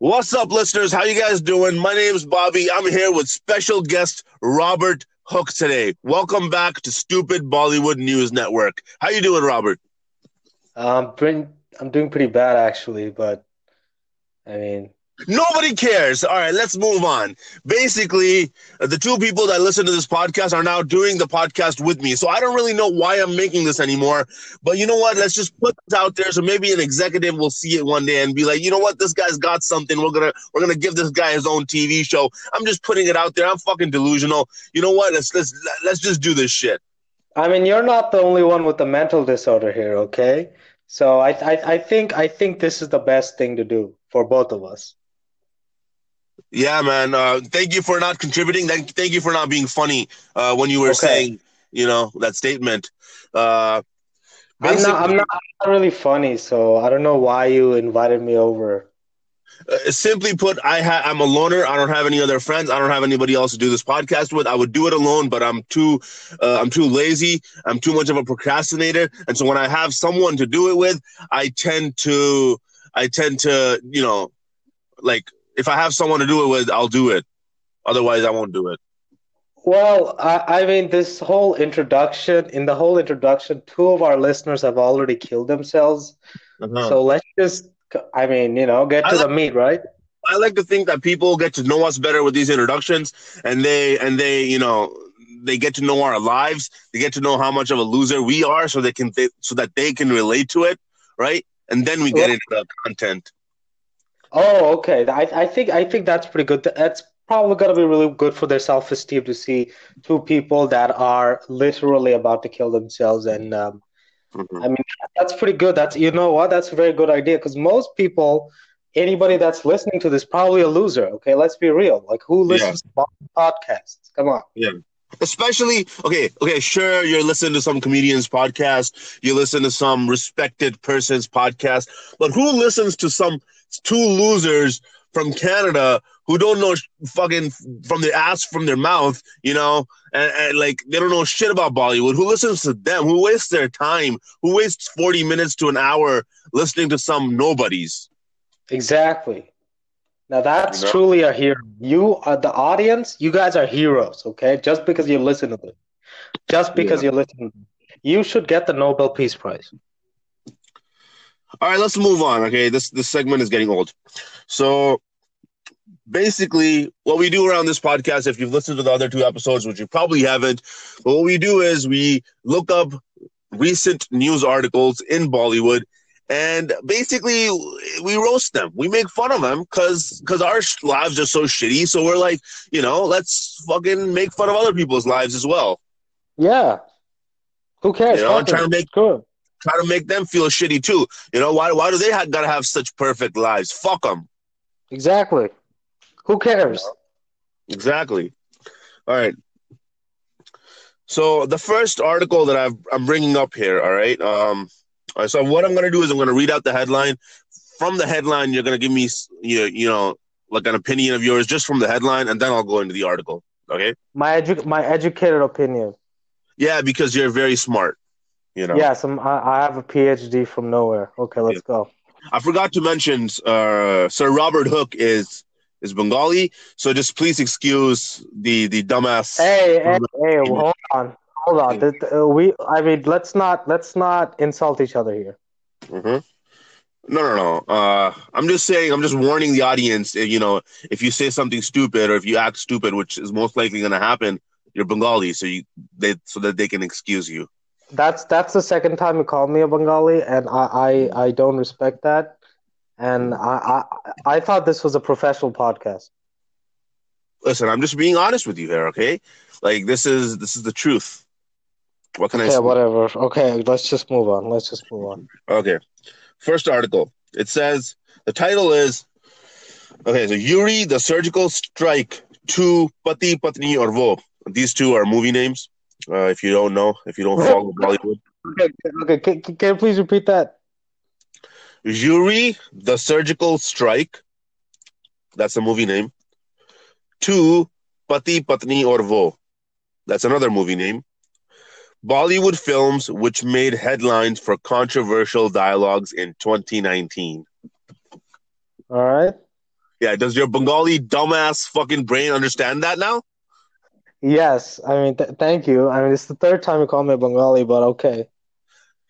What's up, listeners? How you guys doing? My name's Bobby. I'm here with special guest Robert Hook today. Welcome back to Stupid Bollywood News Network. How you doing, Robert? I'm doing pretty bad, actually, but I mean... Nobody cares. All right, let's move on. Basically, the two people that listen to this podcast are now doing the podcast with me. So I don't really know why I'm making this anymore. But you know what? Let's just put this out there. So maybe an executive will see it one day and be like, you know what? This guy's got something. We're gonna give this guy his own TV show. I'm just putting it out there. I'm fucking delusional. You know what? Let's just do this shit. I mean, you're not the only one with a mental disorder here, okay? So I think this is the best thing to do for both of us. Yeah, man. Thank you for not contributing. Thank you for not being funny when you were saying, you know, that statement. I'm not really funny, so I don't know why you invited me over. Simply put, I'm a loner. I don't have any other friends. I don't have anybody else to do this podcast with. I would do it alone, but I'm too lazy. I'm too much of a procrastinator, and so when I have someone to do it with, I tend to, you know, like. If I have someone to do it with, I'll do it. Otherwise, I won't do it. Well, I mean, in the whole introduction, two of our listeners have already killed themselves. Uh-huh. So let's just, I mean, you know, get to the meat, right? I like to think that people get to know us better with these introductions, and they, you know, they get to know our lives. They get to know how much of a loser we are, so that they can relate to it, right? And then we get into the content. Oh, okay. I think that's pretty good. That's probably going to be really good for their self-esteem to see two people that are literally about to kill themselves. And I mean, that's pretty good. That's, you know what? That's a very good idea, because most people, anybody that's listening to this, probably a loser. Okay, let's be real. Like, who listens to podcasts? Come on. Yeah. Especially, okay, sure, you're listening to some comedian's podcast, you listen to some respected person's podcast, but who listens to some two losers from Canada who don't know fucking from their ass from their mouth, you know, and like they don't know shit about Bollywood? Who listens to them? Who wastes their time? Who wastes 40 minutes to an hour listening to some nobodies? Exactly. Now that's truly a hero. You are the audience. You guys are heroes, okay? Just because you listen to them. Just because you listen to them. You should get the Nobel Peace Prize. All right, let's move on, okay? This segment is getting old. So basically, what we do around this podcast, if you've listened to the other two episodes, which you probably haven't, but what we do is we look up recent news articles in Bollywood. And basically, we roast them. We make fun of them because our lives are so shitty. So we're like, you know, let's fucking make fun of other people's lives as well. Yeah. Who cares? You know, try to make them feel shitty too. You know, why do they gotta have such perfect lives? Fuck them. Exactly. Who cares? Exactly. All right. So the first article that I'm bringing up here, all right, all right, so what I'm going to do is I'm going to read out the headline. From the headline, you're going to give me, you know, like an opinion of yours just from the headline, and then I'll go into the article, okay? My educated opinion. Yeah, because you're very smart, you know? Yeah, so I have a PhD from nowhere. Okay, let's go. I forgot to mention Sir Robert Hook is Bengali, so just please excuse the dumbass. Hey, hold on. Hold on. Let's not insult each other here. Mm-hmm. No. I'm just saying, I'm just warning the audience, you know, if you say something stupid or if you act stupid, which is most likely going to happen, you're Bengali, so that they can excuse you. That's the second time you called me a Bengali, and I don't respect that. And I thought this was a professional podcast. Listen, I'm just being honest with you here, okay? Like, this is the truth. What can I say? Yeah, whatever. Okay, let's just move on. Okay. First article. It says, the title is, okay, so Uri: The Surgical Strike to Pati Patni Aur Woh. These two are movie names, if you don't know, if you don't follow Bollywood. Okay. Can you please repeat that? Uri: The Surgical Strike. That's the movie name. To Pati Patni Aur Woh. That's another movie name. Bollywood films which made headlines for controversial dialogues in 2019. All right. Yeah, does your Bengali dumbass fucking brain understand that now? Yes, I mean, thank you. I mean, it's the third time you call me Bengali, but okay.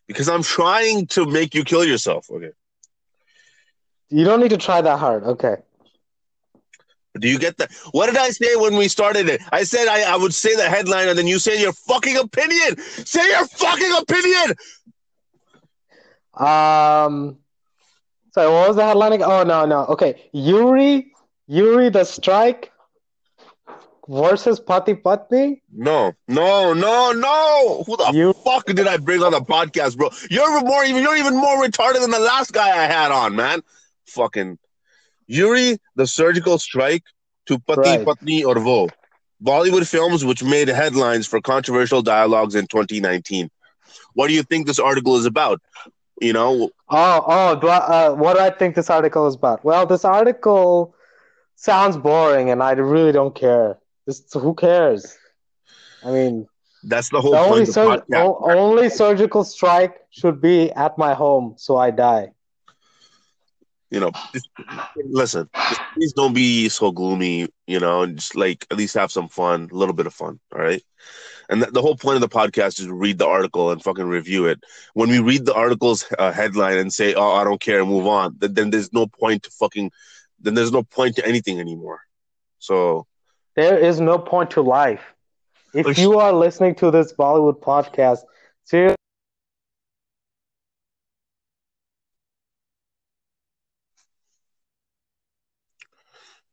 Because I'm trying to make you kill yourself, okay? You don't need to try that hard, okay? Do you get that? What did I say when we started it? I said I would say the headline, and then you say your fucking opinion. Say your fucking opinion. Sorry, what was the headline again? Oh no. Okay, Uri, the strike versus Pati Patni. No. Who the fuck did I bring on the podcast, bro? You're even more retarded than the last guy I had on, man. Fucking. Uri, the surgical strike to Pati Patni Aur Woh. Bollywood films which made headlines for controversial dialogues in 2019. What do you think this article is about? You know? What do I think this article is about? Well, this article sounds boring, and I really don't care. Who cares? I mean, that's the whole point. Only surgical strike should be at my home, so I die. You know, listen, please don't be so gloomy, you know, and just like at least have some fun, a little bit of fun, all right? And the whole point of the podcast is to read the article and fucking review it. When we read the article's headline and say, oh, I don't care, move on, then there's no point to then there's no point to anything anymore. So there is no point to life. If you are listening to this Bollywood podcast, seriously.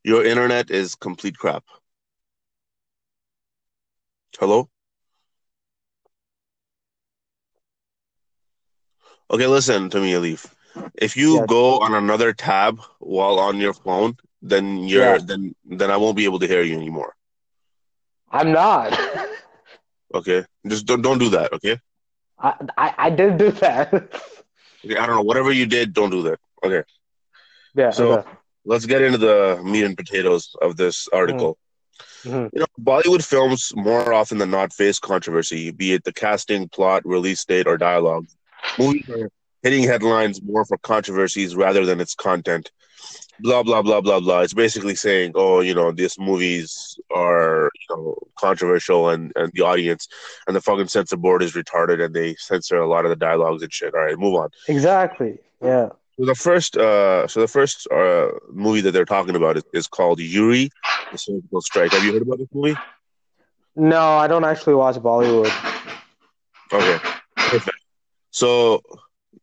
Your internet is complete crap. Hello? Okay, listen to me, Alif. If you go on another tab while on your phone, then then I won't be able to hear you anymore. I'm not. Okay, just don't do that, okay? I didn't do that. Okay, I don't know. Whatever you did, don't do that. Okay. Yeah. So. Okay. Let's get into the meat and potatoes of this article. Mm-hmm. You know, Bollywood films more often than not face controversy, be it the casting, plot, release date, or dialogue. Movies are hitting headlines more for controversies rather than its content. Blah, blah, blah, blah, blah. It's basically saying, oh, you know, these movies are, you know, controversial and the audience and the fucking censor board is retarded and they censor a lot of the dialogues and shit. All right, move on. Exactly. Yeah. The first movie that they're talking about is called Uri: The Surgical Strike. Have you heard about this movie? No, I don't actually watch Bollywood. Okay, perfect. So,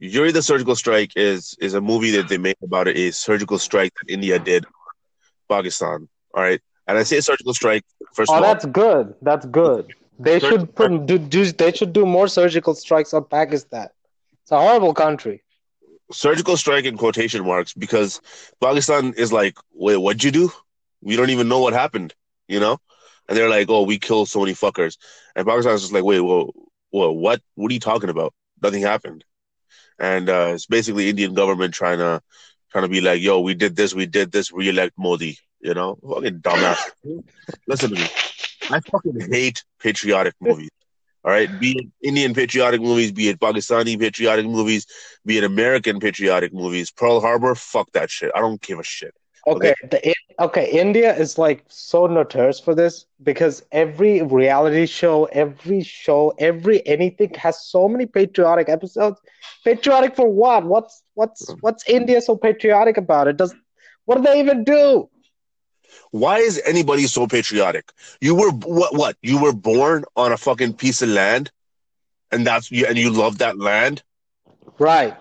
Uri: The Surgical Strike is a movie that they made about a surgical strike that India did, Pakistan. All right, and I say surgical strike first of all. Oh, that's good. That's good. They should do more surgical strikes on Pakistan. It's a horrible country. Surgical strike in quotation marks because Pakistan is like, wait, what'd you do? We don't even know what happened, you know? And they're like, oh, we killed so many fuckers. And Pakistan's just like, wait, whoa, what? What are you talking about? Nothing happened. And it's basically Indian government trying to be like, yo, we did this, re-elect Modi, you know? Fucking dumbass. Listen to me. I fucking hate patriotic movies. All right, be it Indian patriotic movies, be it Pakistani patriotic movies, be it American patriotic movies, Pearl Harbor, fuck that shit. I don't give a shit. Okay, India is like so notorious for this because every reality show, anything has so many patriotic episodes. Patriotic for what? What's India so patriotic about? What do they even do? Why is anybody so patriotic? You were what? You were born on a fucking piece of land, and you love that land, right?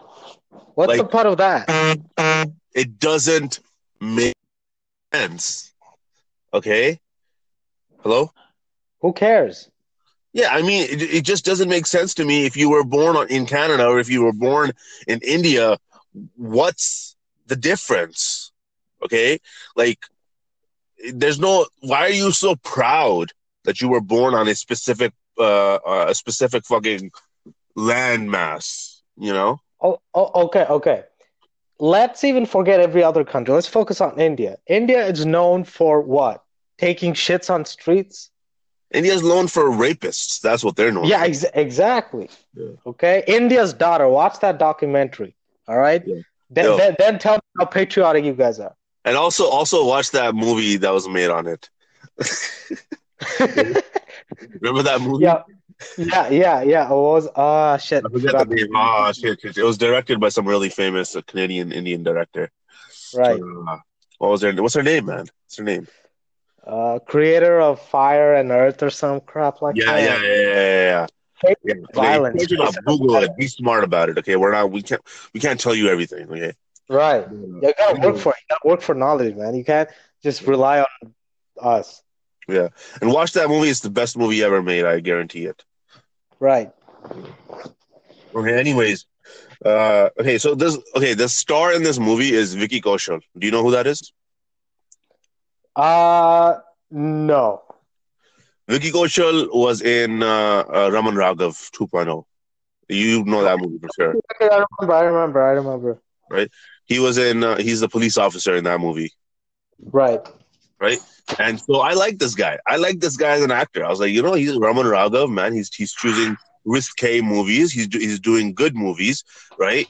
What's the part of that? It doesn't make sense. Okay, hello. Who cares? Yeah, I mean, it just doesn't make sense to me. If you were born in Canada or if you were born in India, what's the difference? Okay, like. Why are you so proud that you were born on a specific fucking landmass, you know? Okay. Let's even forget every other country. Let's focus on India. India is known for what? Taking shits on streets? India's known for rapists. That's what they're known for. Yeah, exactly. Yeah. Okay? India's Daughter. Watch that documentary. All right? Yeah. Then tell me how patriotic you guys are. And also watch that movie that was made on it. Remember that movie? Yeah. It was shit. I forget the name. Shit. It was directed by some really famous Canadian Indian director. Right. So, what was her? What's her name, man? What's her name? Creator of Fire and Earth or some crap like that. Yeah. Violence. Google it. Be smart about it. Okay, we can't tell you everything. Okay. Right. You gotta work for it. You gotta work for knowledge, man. You can't just rely on us. Yeah, and watch that movie. It's the best movie ever made. I guarantee it. Right. Okay. Anyways, so the star in this movie is Vicky Kaushal. Do you know who that is? No. Vicky Kaushal was in Raman Raghav 2.0. You know that movie for sure. I remember. Right. He was in. He's the police officer in that movie. Right. Right. And so I like this guy. I like this guy as an actor. I was like, he's Raman Raghav, man. He's choosing risque movies. He's doing good movies, right?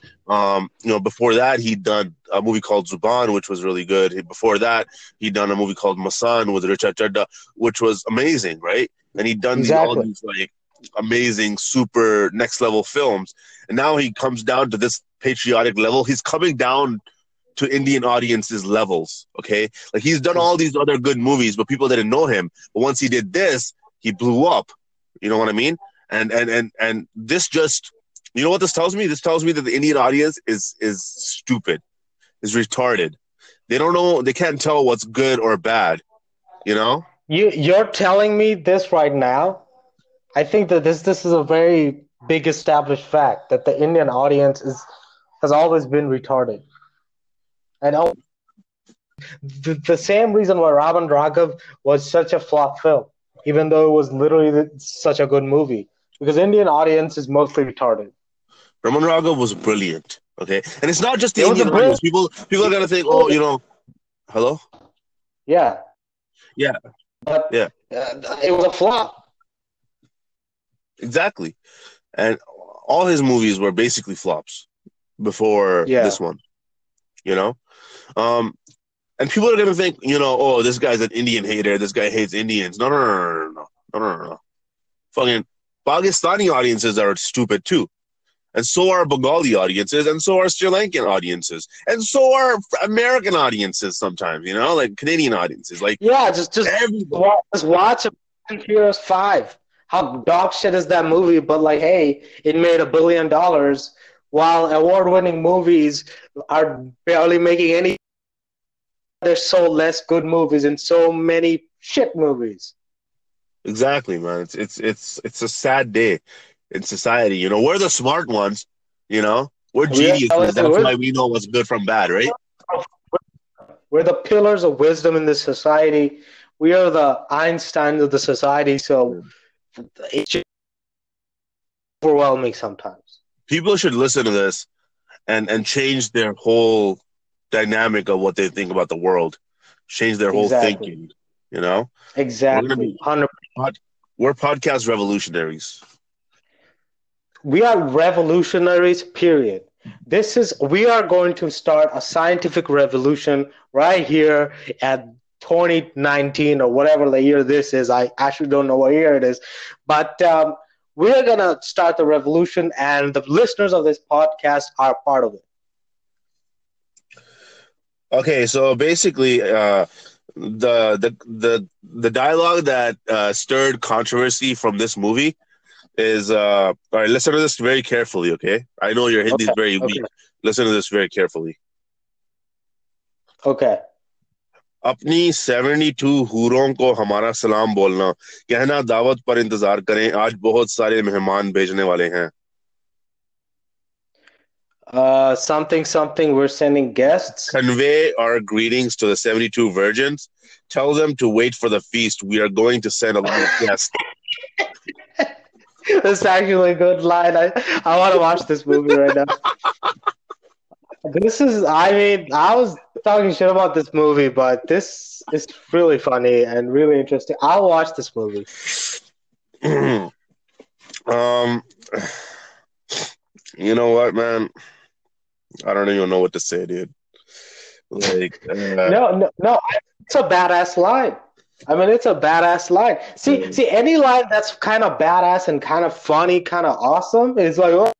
Before that, he'd done a movie called Zuban, which was really good. Before that, he'd done a movie called Masan with Richa Chadda, which was amazing, right? And he'd done all these like amazing, super next level films. And now he comes down to this patriotic level. He's coming down to Indian audiences levels, okay? Like, he's done all these other good movies, but people didn't know him. But once he did this, he blew up. You know what I mean? And this just, you know what this tells me? This tells me that the Indian audience is stupid, is retarded. They don't know, they can't tell what's good or bad, you know? You're telling me this right now? I think that this is a very big established fact, that the Indian audience has always been retarded. And the same reason why Ravan Raghav was such a flop film, even though it was literally such a good movie, because Indian audience is mostly retarded. Raman Raghav was brilliant, okay? And it's not just the Indian audience. People are going to think, hello? Yeah. But it was a flop. Exactly. And all his movies were basically flops before this one, you know? And people are going to think, this guy's an Indian hater. This guy hates Indians. No. Fucking Pakistani audiences are stupid too. And so are Bengali audiences. And so are Sri Lankan audiences. And so are American audiences sometimes, like Canadian audiences. Like, just watch Heroes 5. How dog shit is that movie? But like, hey, it made $1 billion. While award-winning movies are barely making any, there's so less good movies and so many shit movies. Exactly, man. It's a sad day in society. We're the smart ones. We're geniuses. That's why we know what's good from bad, right? We're the pillars of wisdom in this society. We are the Einsteins of the society. So it's just overwhelming sometimes. People should listen to this and change their whole dynamic of what they think about the world. Change their whole thinking, Exactly. We're podcast revolutionaries. We are revolutionaries, period. We are going to start a scientific revolution right here at 2019 or whatever the year this is. I actually don't know what year it is. But we're going to start the revolution, and the listeners of this podcast are part of it. Okay, so basically, the dialogue that stirred controversy from this movie is... all right, listen to this very carefully, okay? I know your Hindi is very weak. Listen to this very carefully. Okay. अपनी 72 हूरों को हमारा सलाम बोलना कहना दावत पर इंतजार करें आज बहुत सारे मेहमान भेजने वाले हैं something we're sending guests convey our greetings to the 72 virgins tell them to wait for the feast we are going to send a lot of guests That's actually a good line. I want to watch this movie right now. I was talking shit about this movie, but this is really funny and really interesting. I'll watch this movie. You know what, man? I don't even know what to say, dude. Like no, it's a badass line. I mean, it's a badass line. See, any line that's kind of badass and kind of funny, kind of awesome is like, oh.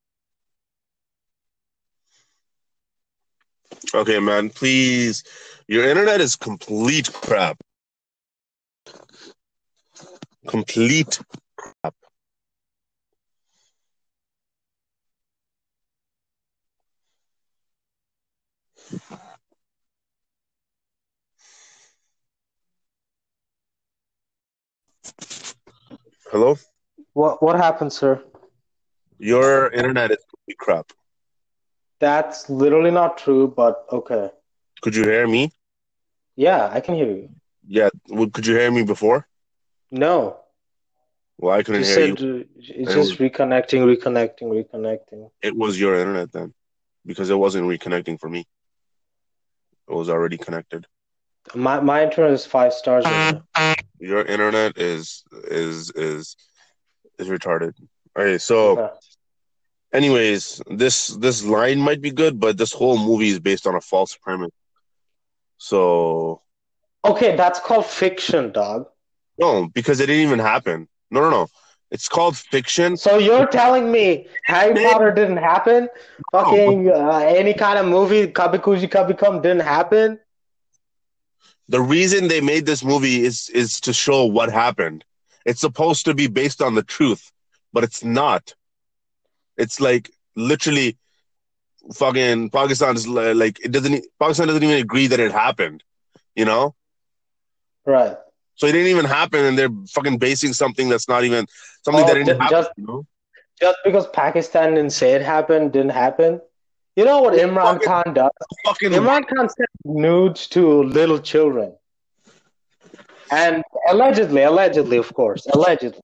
Okay, man, please. Your internet is complete crap. Complete crap. Hello? What happened, sir? Your internet is complete crap. That's literally not true, but okay. Could you hear me? Yeah, I can hear you. Yeah, well, could you hear me before? No. Well, I couldn't hear you. It's just reconnecting. It was your internet then, because it wasn't reconnecting for me. It was already connected. My internet is 5 stars. Right now. Your internet is retarded. Okay, so, anyways, this line might be good, but this whole movie is based on a false premise. So, okay, that's called fiction, dog. No, because it didn't even happen. No. It's called fiction. So you're telling me Harry Potter didn't happen? Fucking any kind of movie, Kabikuji Kabikum, didn't happen? The reason they made this movie is to show what happened. It's supposed to be based on the truth, but it's not. It's like literally fucking Pakistan is like Pakistan doesn't even agree that it happened, you know? Right. So it didn't even happen, and they're fucking basing something that's not even something that didn't happen. Just because Pakistan didn't say it happened, didn't happen. You know what Imran Khan does? Imran Khan sends nudes to little children. And allegedly, of course. Allegedly.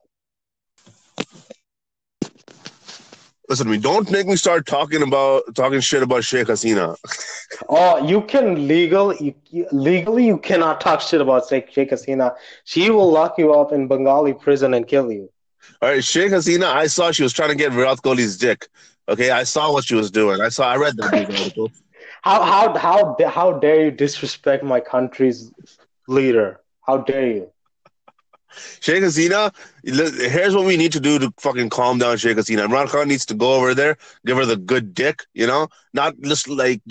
Listen to me. Don't make me start talking shit about Sheikh Hasina. Oh, you can legally you cannot talk shit about Sheikh Hasina. She will lock you up in Bengali prison and kill you. All right, Sheikh Hasina, I saw she was trying to get Virat Kohli's dick. Okay, I saw what she was doing. I read that article. How dare you disrespect my country's leader? How dare you? Sheikh Hasina, here's what we need to do to fucking calm down Sheikh Hasina. Imran Khan needs to go over there, give her the good dick, you know? Not just like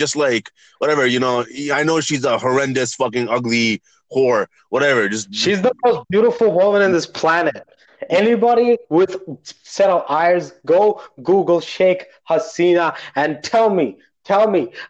whatever, you know. I know she's a horrendous fucking ugly whore, whatever. She's the most beautiful woman in this planet. Anybody with set of eyes, go Google Sheikh Hasina and tell me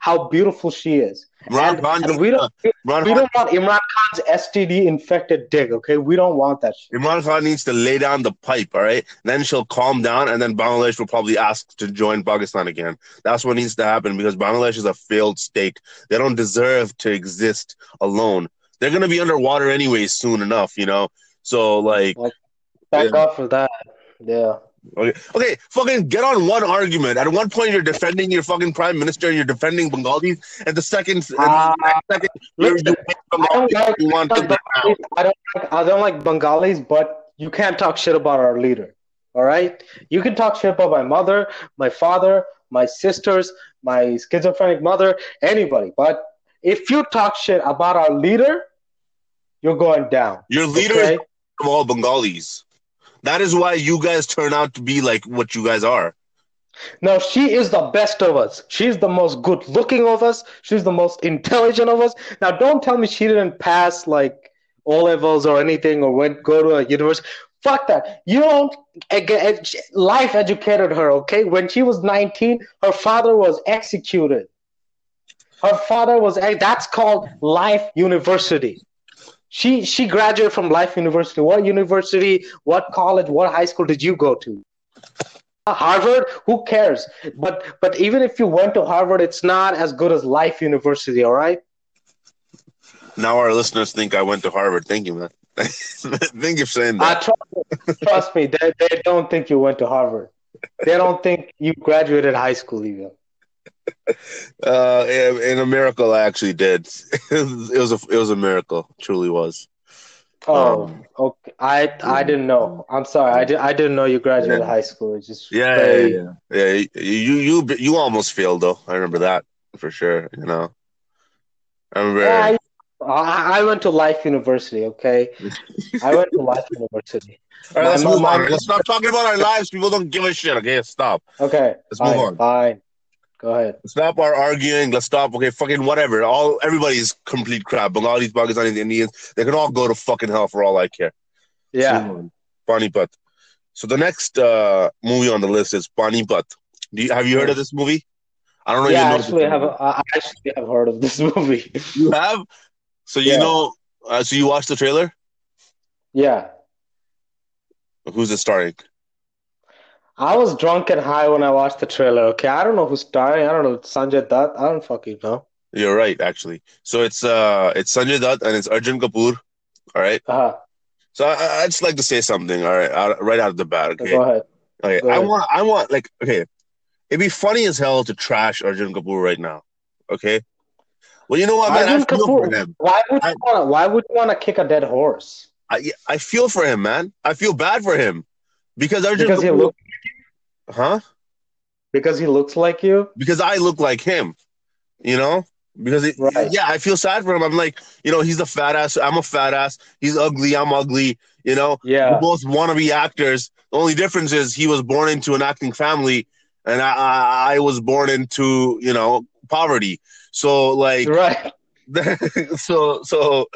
how beautiful she is. We don't want Imran Khan's STD-infected dick, okay? We don't want that shit. Imran Khan needs to lay down the pipe, all right? Then she'll calm down, and then Bangladesh will probably ask to join Pakistan again. That's what needs to happen, because Bangladesh is a failed state. They don't deserve to exist alone. They're going to be underwater anyways soon enough, you know? So, like back off for that. Yeah. Okay. Fucking get on one argument. At one point, you're defending your fucking prime minister and you're defending Bengalis. At the second, I don't like Bengalis, but you can't talk shit about our leader. All right. You can talk shit about my mother, my father, my sisters, my schizophrenic mother, anybody. But if you talk shit about our leader, you're going down. Your leader is of all Bengalis. That is why you guys turn out to be like what you guys are. No, she is the best of us. She's the most good-looking of us. She's the most intelligent of us. Now, don't tell me she didn't pass like O levels or anything or go to a university. Fuck that. You don't. Life educated her. Okay, when she was 19, her father was executed. That's called life university. She graduated from Life University. What university, what college, what high school did you go to? Harvard? Who cares? But even if you went to Harvard, it's not as good as Life University, all right? Now our listeners think I went to Harvard. Thank you, man. Thank you for saying that. Trust me, they don't think you went to Harvard. They don't think you graduated high school even. In a miracle, I actually did. It was a miracle. Truly was. Oh, okay. I didn't know. I'm sorry. I didn't know you graduated high school. It's just You almost failed though. I remember that for sure. You know. I'm very. I went to Life University, okay? I went to Life University. All right, let's move on. Let's stop talking about our lives. People don't give a shit, okay? Stop. Okay. Let's move on. Fine. Go ahead. Let's stop our arguing. Let's stop, okay? Fucking whatever. Everybody's complete crap. Bengalis, Pakistanis, Indians, they can all go to fucking hell for all I care. Yeah. Panipat. So the next movie on the list is Panipat. Have you heard of this movie? I don't know. Yeah, I actually have heard of this movie. You have? So you know, so you watched the trailer? Yeah. Who's it starring? I was drunk and high when I watched the trailer, okay? I don't know who's starring. I don't know. Sanjay Dutt? I don't fucking know. You're right, actually. So it's Sanjay Dutt and it's Arjun Kapoor, all right? Uh-huh. So I just like to say something, all right, right out of the bat, okay? Go ahead. Okay, go ahead. I want, like, okay, it'd be funny as hell to trash Arjun Kapoor right now, okay? Well, you know what, man? I feel for him. Why would you want to kick a dead horse? I feel for him, man. I feel bad for him because Arjun Kapoor, he looks like you? Huh? Because he looks like you. Because I look like him, you know. Because I feel sad for him. I'm like, you know, he's a fat ass. I'm a fat ass. He's ugly. I'm ugly. You know. Yeah. We both want to be actors. The only difference is he was born into an acting family, and I was born into, you know, poverty. So like, right. so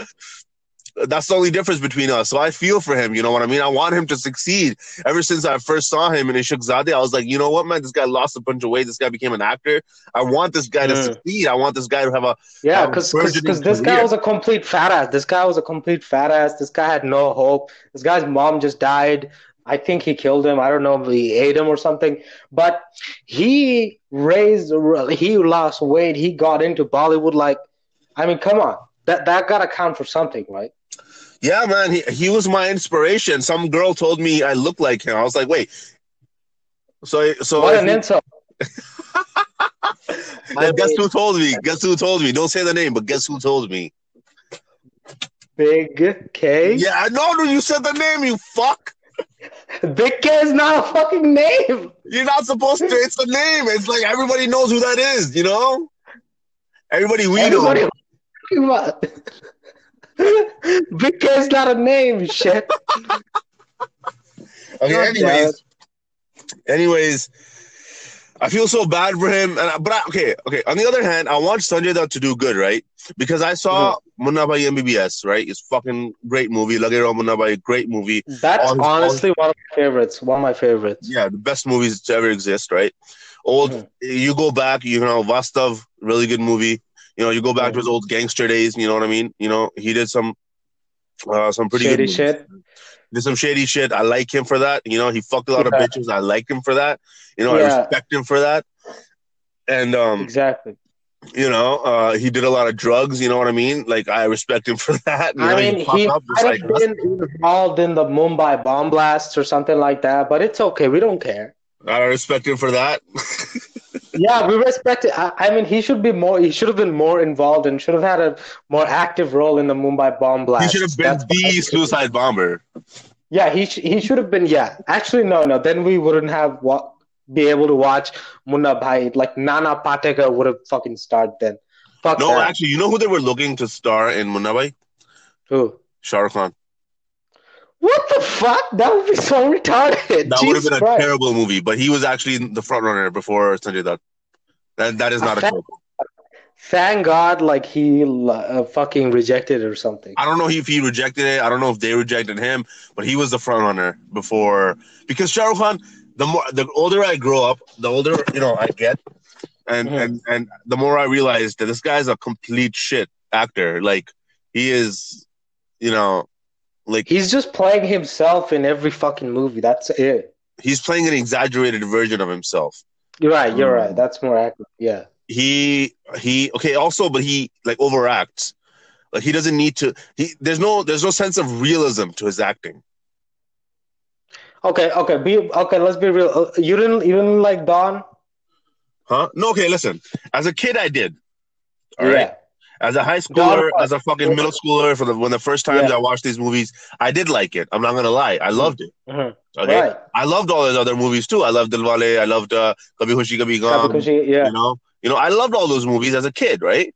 that's the only difference between us. So I feel for him. You know what I mean? I want him to succeed. Ever since I first saw him in Ishq Zadeh, I was like, you know what, man? This guy lost a bunch of weight. This guy became an actor. I want this guy to succeed. I want this guy to have a because this guy was a complete fat ass. This guy had no hope. This guy's mom just died. I think he killed him. I don't know if he ate him or something. But he lost weight. He got into Bollywood. Like, I mean, come on. That got to count for something, right? Yeah, man. He was my inspiration. Some girl told me I look like him. I was like, wait. So what an insult. Guess who told me? Don't say the name, but guess who told me? Big K? Yeah, I know. You said the name, you fuck. Big K is not a fucking name. You're not supposed to. It's a name. It's like everybody knows who that is, you know? Everybody know. Big K is not a name, shit. Okay, anyways, I feel so bad for him. But on the other hand, I want Sanjay Dutt to do good, right? Because I saw Munna Bhai MBBS, right? It's fucking great movie. Lage Raho Munna Bhai, great movie. That's honestly one of my favorites. Yeah, the best movies to ever exist, right? You go back, you know, Vastav, really good movie. You know, you go back to his old gangster days, you know what I mean? You know, he did some pretty shady good shit. Did some shady shit. I like him for that. You know, he fucked a lot of bitches. I like him for that. You know, I respect him for that. And exactly. You know, he did a lot of drugs. You know what I mean? Like, I respect him for that. You he might have been involved in the Mumbai bomb blasts or something like that, but it's okay. We don't care. I respect him for that. Yeah, we respect it. I mean, he should have been more involved and should have had a more active role in the Mumbai bomb blast. He should have been the suicide bomber. Yeah, he should have been. Yeah, actually, no. Then we wouldn't have be able to watch Munna Bhai. Like Nana Patekar would have fucking starred then. Fuck no, that. Actually, you know who they were looking to star in Munna Bhai? Who? Shah Rukh Khan. What the fuck? That would be so retarded. That would have been a terrible movie, but he was actually the front runner before Sanjay Dutt. That is not a joke. Thank God, like, he fucking rejected it or something. I don't know if he rejected it. I don't know if they rejected him, but he was the front runner before. Because Shah Rukh Khan, the older I grow up, the older, you know, I get, and the more I realize that this guy's a complete shit actor. Like, he is, you know. Like, he's just playing himself in every fucking movie. That's it. He's playing an exaggerated version of himself. You're right. That's more accurate. Yeah. But he like overacts. Like, he doesn't need to. There's no sense of realism to his acting. Okay. Let's be real. You didn't like Don? Huh? No. Okay. Listen. As a kid, I did. All right. As a high schooler, as a fucking middle schooler, when the first times I watched these movies, I did like it. I'm not gonna lie, I loved it. Mm-hmm. Okay, right. I loved all those other movies too. I loved Dilwale. I loved Kabhi Khushi Kabhi Gham. You know, I loved all those movies as a kid, right?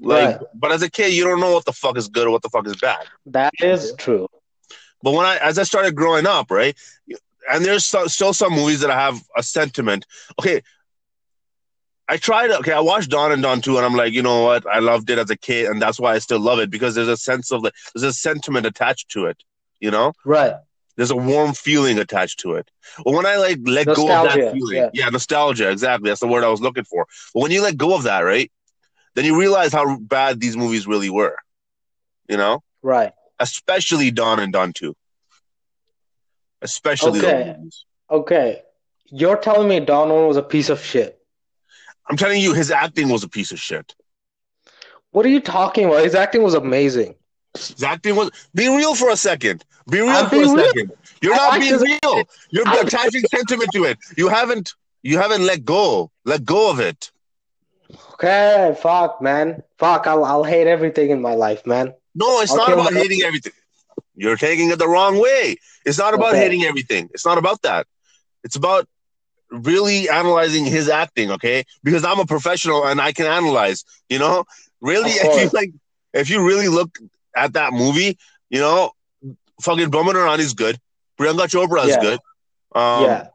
Like, right. But as a kid, you don't know what the fuck is good or what the fuck is bad. That is true. But when as I started growing up, right, and there's still some movies that I have a sentiment. Okay, I watched Don 2, and I'm like, you know what? I loved it as a kid, and that's why I still love it, because there's a sense of like, there's a sentiment attached to it, you know? Right. There's a warm feeling attached to it. Well, when I like let nostalgia, go of that feeling, yeah, nostalgia, exactly. That's the word I was looking for. But when you let go of that, right, then you realize how bad these movies really were, you know? Right. Especially Don and Don 2. Especially those movies. Okay. You're telling me Don 1 was a piece of shit. I'm telling you, his acting was a piece of shit. What are you talking about? His acting was amazing. His acting was... Be real for a second. Be real second. You're not being real. You're attaching sentiment to it. You haven't let go. Let go of it. Okay, fuck, man. Fuck, I'll hate everything in my life, man. No, it's not about hating everything. You're taking it the wrong way. It's not about hating everything. It's not about that. It's about really analyzing his acting, okay? Because I'm a professional and I can analyze, you know? Really, if you really look at that movie, you know, fucking Boman Arani is good. Priyanka Chopra is good. And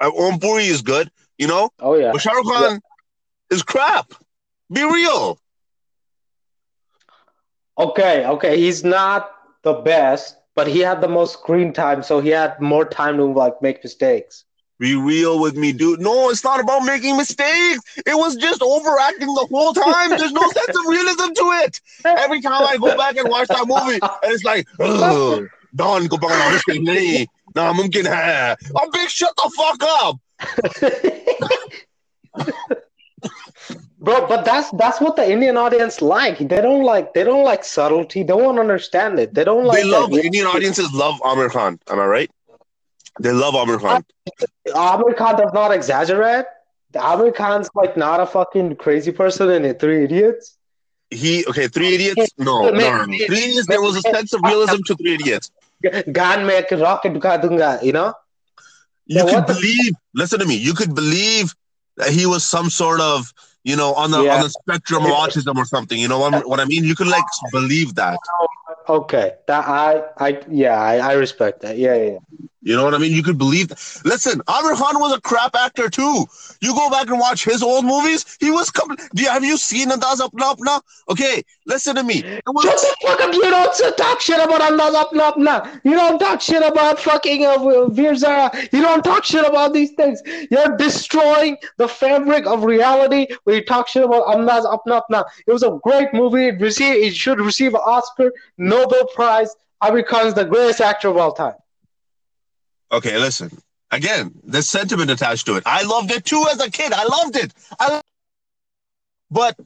Om Puri is good, you know? Oh, yeah. But Shah Rukh Khan is crap. Be real. Okay. He's not the best, but he had the most screen time, so he had more time to like make mistakes. Be real with me, dude. No, it's not about making mistakes. It was just overacting the whole time. There's no sense of realism to it. Every time I go back and watch that movie, and it's like, ugh, Don ko pagana mushkil nahi, na mumkin hai. I'm big. Shut the fuck up. Bro, but that's what the Indian audience like. They don't like subtlety. They won't understand it. They don't like. They love that. Indian audiences love Aamir Khan. Am I right? They love Aamir Khan. Aamir Khan does not exaggerate. Aamir Khan's like not a fucking crazy person in Three Idiots. Three Idiots. No. Three Idiots. There was a sense of realism to Three Idiots. Gaan mein ek rocket dikha dunga, you know. You could believe. Listen to me. You could believe that he was some sort of, you know, on the spectrum of autism or something. You know what I mean? You can like believe that. Okay, that I respect that. Yeah. You know what I mean? You could believe that. Listen, Aamir Khan was a crap actor too. You go back and watch his old movies. He was have you seen Andaz Apna Apna? Okay, listen to me. Shut the fuck up! You don't talk shit about Andaz Apna Apna. You don't talk shit about fucking Veer Zara. You don't talk shit about these things. You're destroying the fabric of reality when you talk shit about Andaz Apna Apna. It was a great movie. It should receive an Oscar. Nobel Prize. Aamir Khan is the greatest actor of all time. Okay, listen. Again, there's sentiment attached to it. I loved it too as a kid. I loved it. But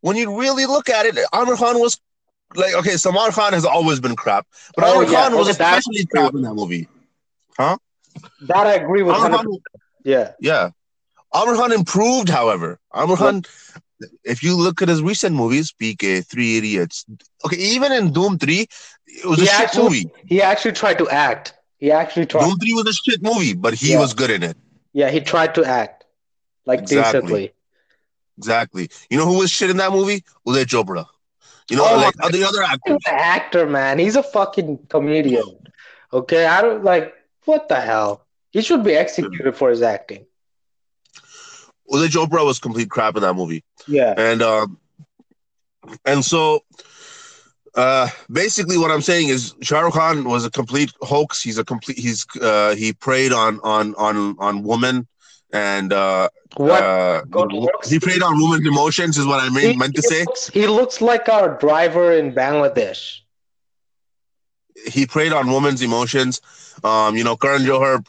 when you really look at it, Aamir Khan was like, okay, Salman Khan has always been crap, but Aamir Khan was especially crap in that movie. Huh? That I agree with. Yeah. Aamir Khan improved, however. Aamir Khan, if you look at his recent movies, PK, Three Idiots. Okay, even in Doom 3, it was a shit movie. He actually tried to act. Doom 3 was a shit movie, but he was good in it. Yeah, he tried to act. Like, decently. Exactly. You know who was shit in that movie? Uday Chopra. You know, the other actor. He's an actor, man. He's a fucking comedian. Okay? I don't, like, what the hell? He should be executed for his acting. Uday Chopra was complete crap in that movie. Yeah. And so... basically, what I'm saying is Shah Rukh Khan was a complete hoax. He preyed on women and he preyed on women's emotions is what I meant to say. He looks like our driver in Bangladesh. He preyed on women's emotions. You know, Karan Johar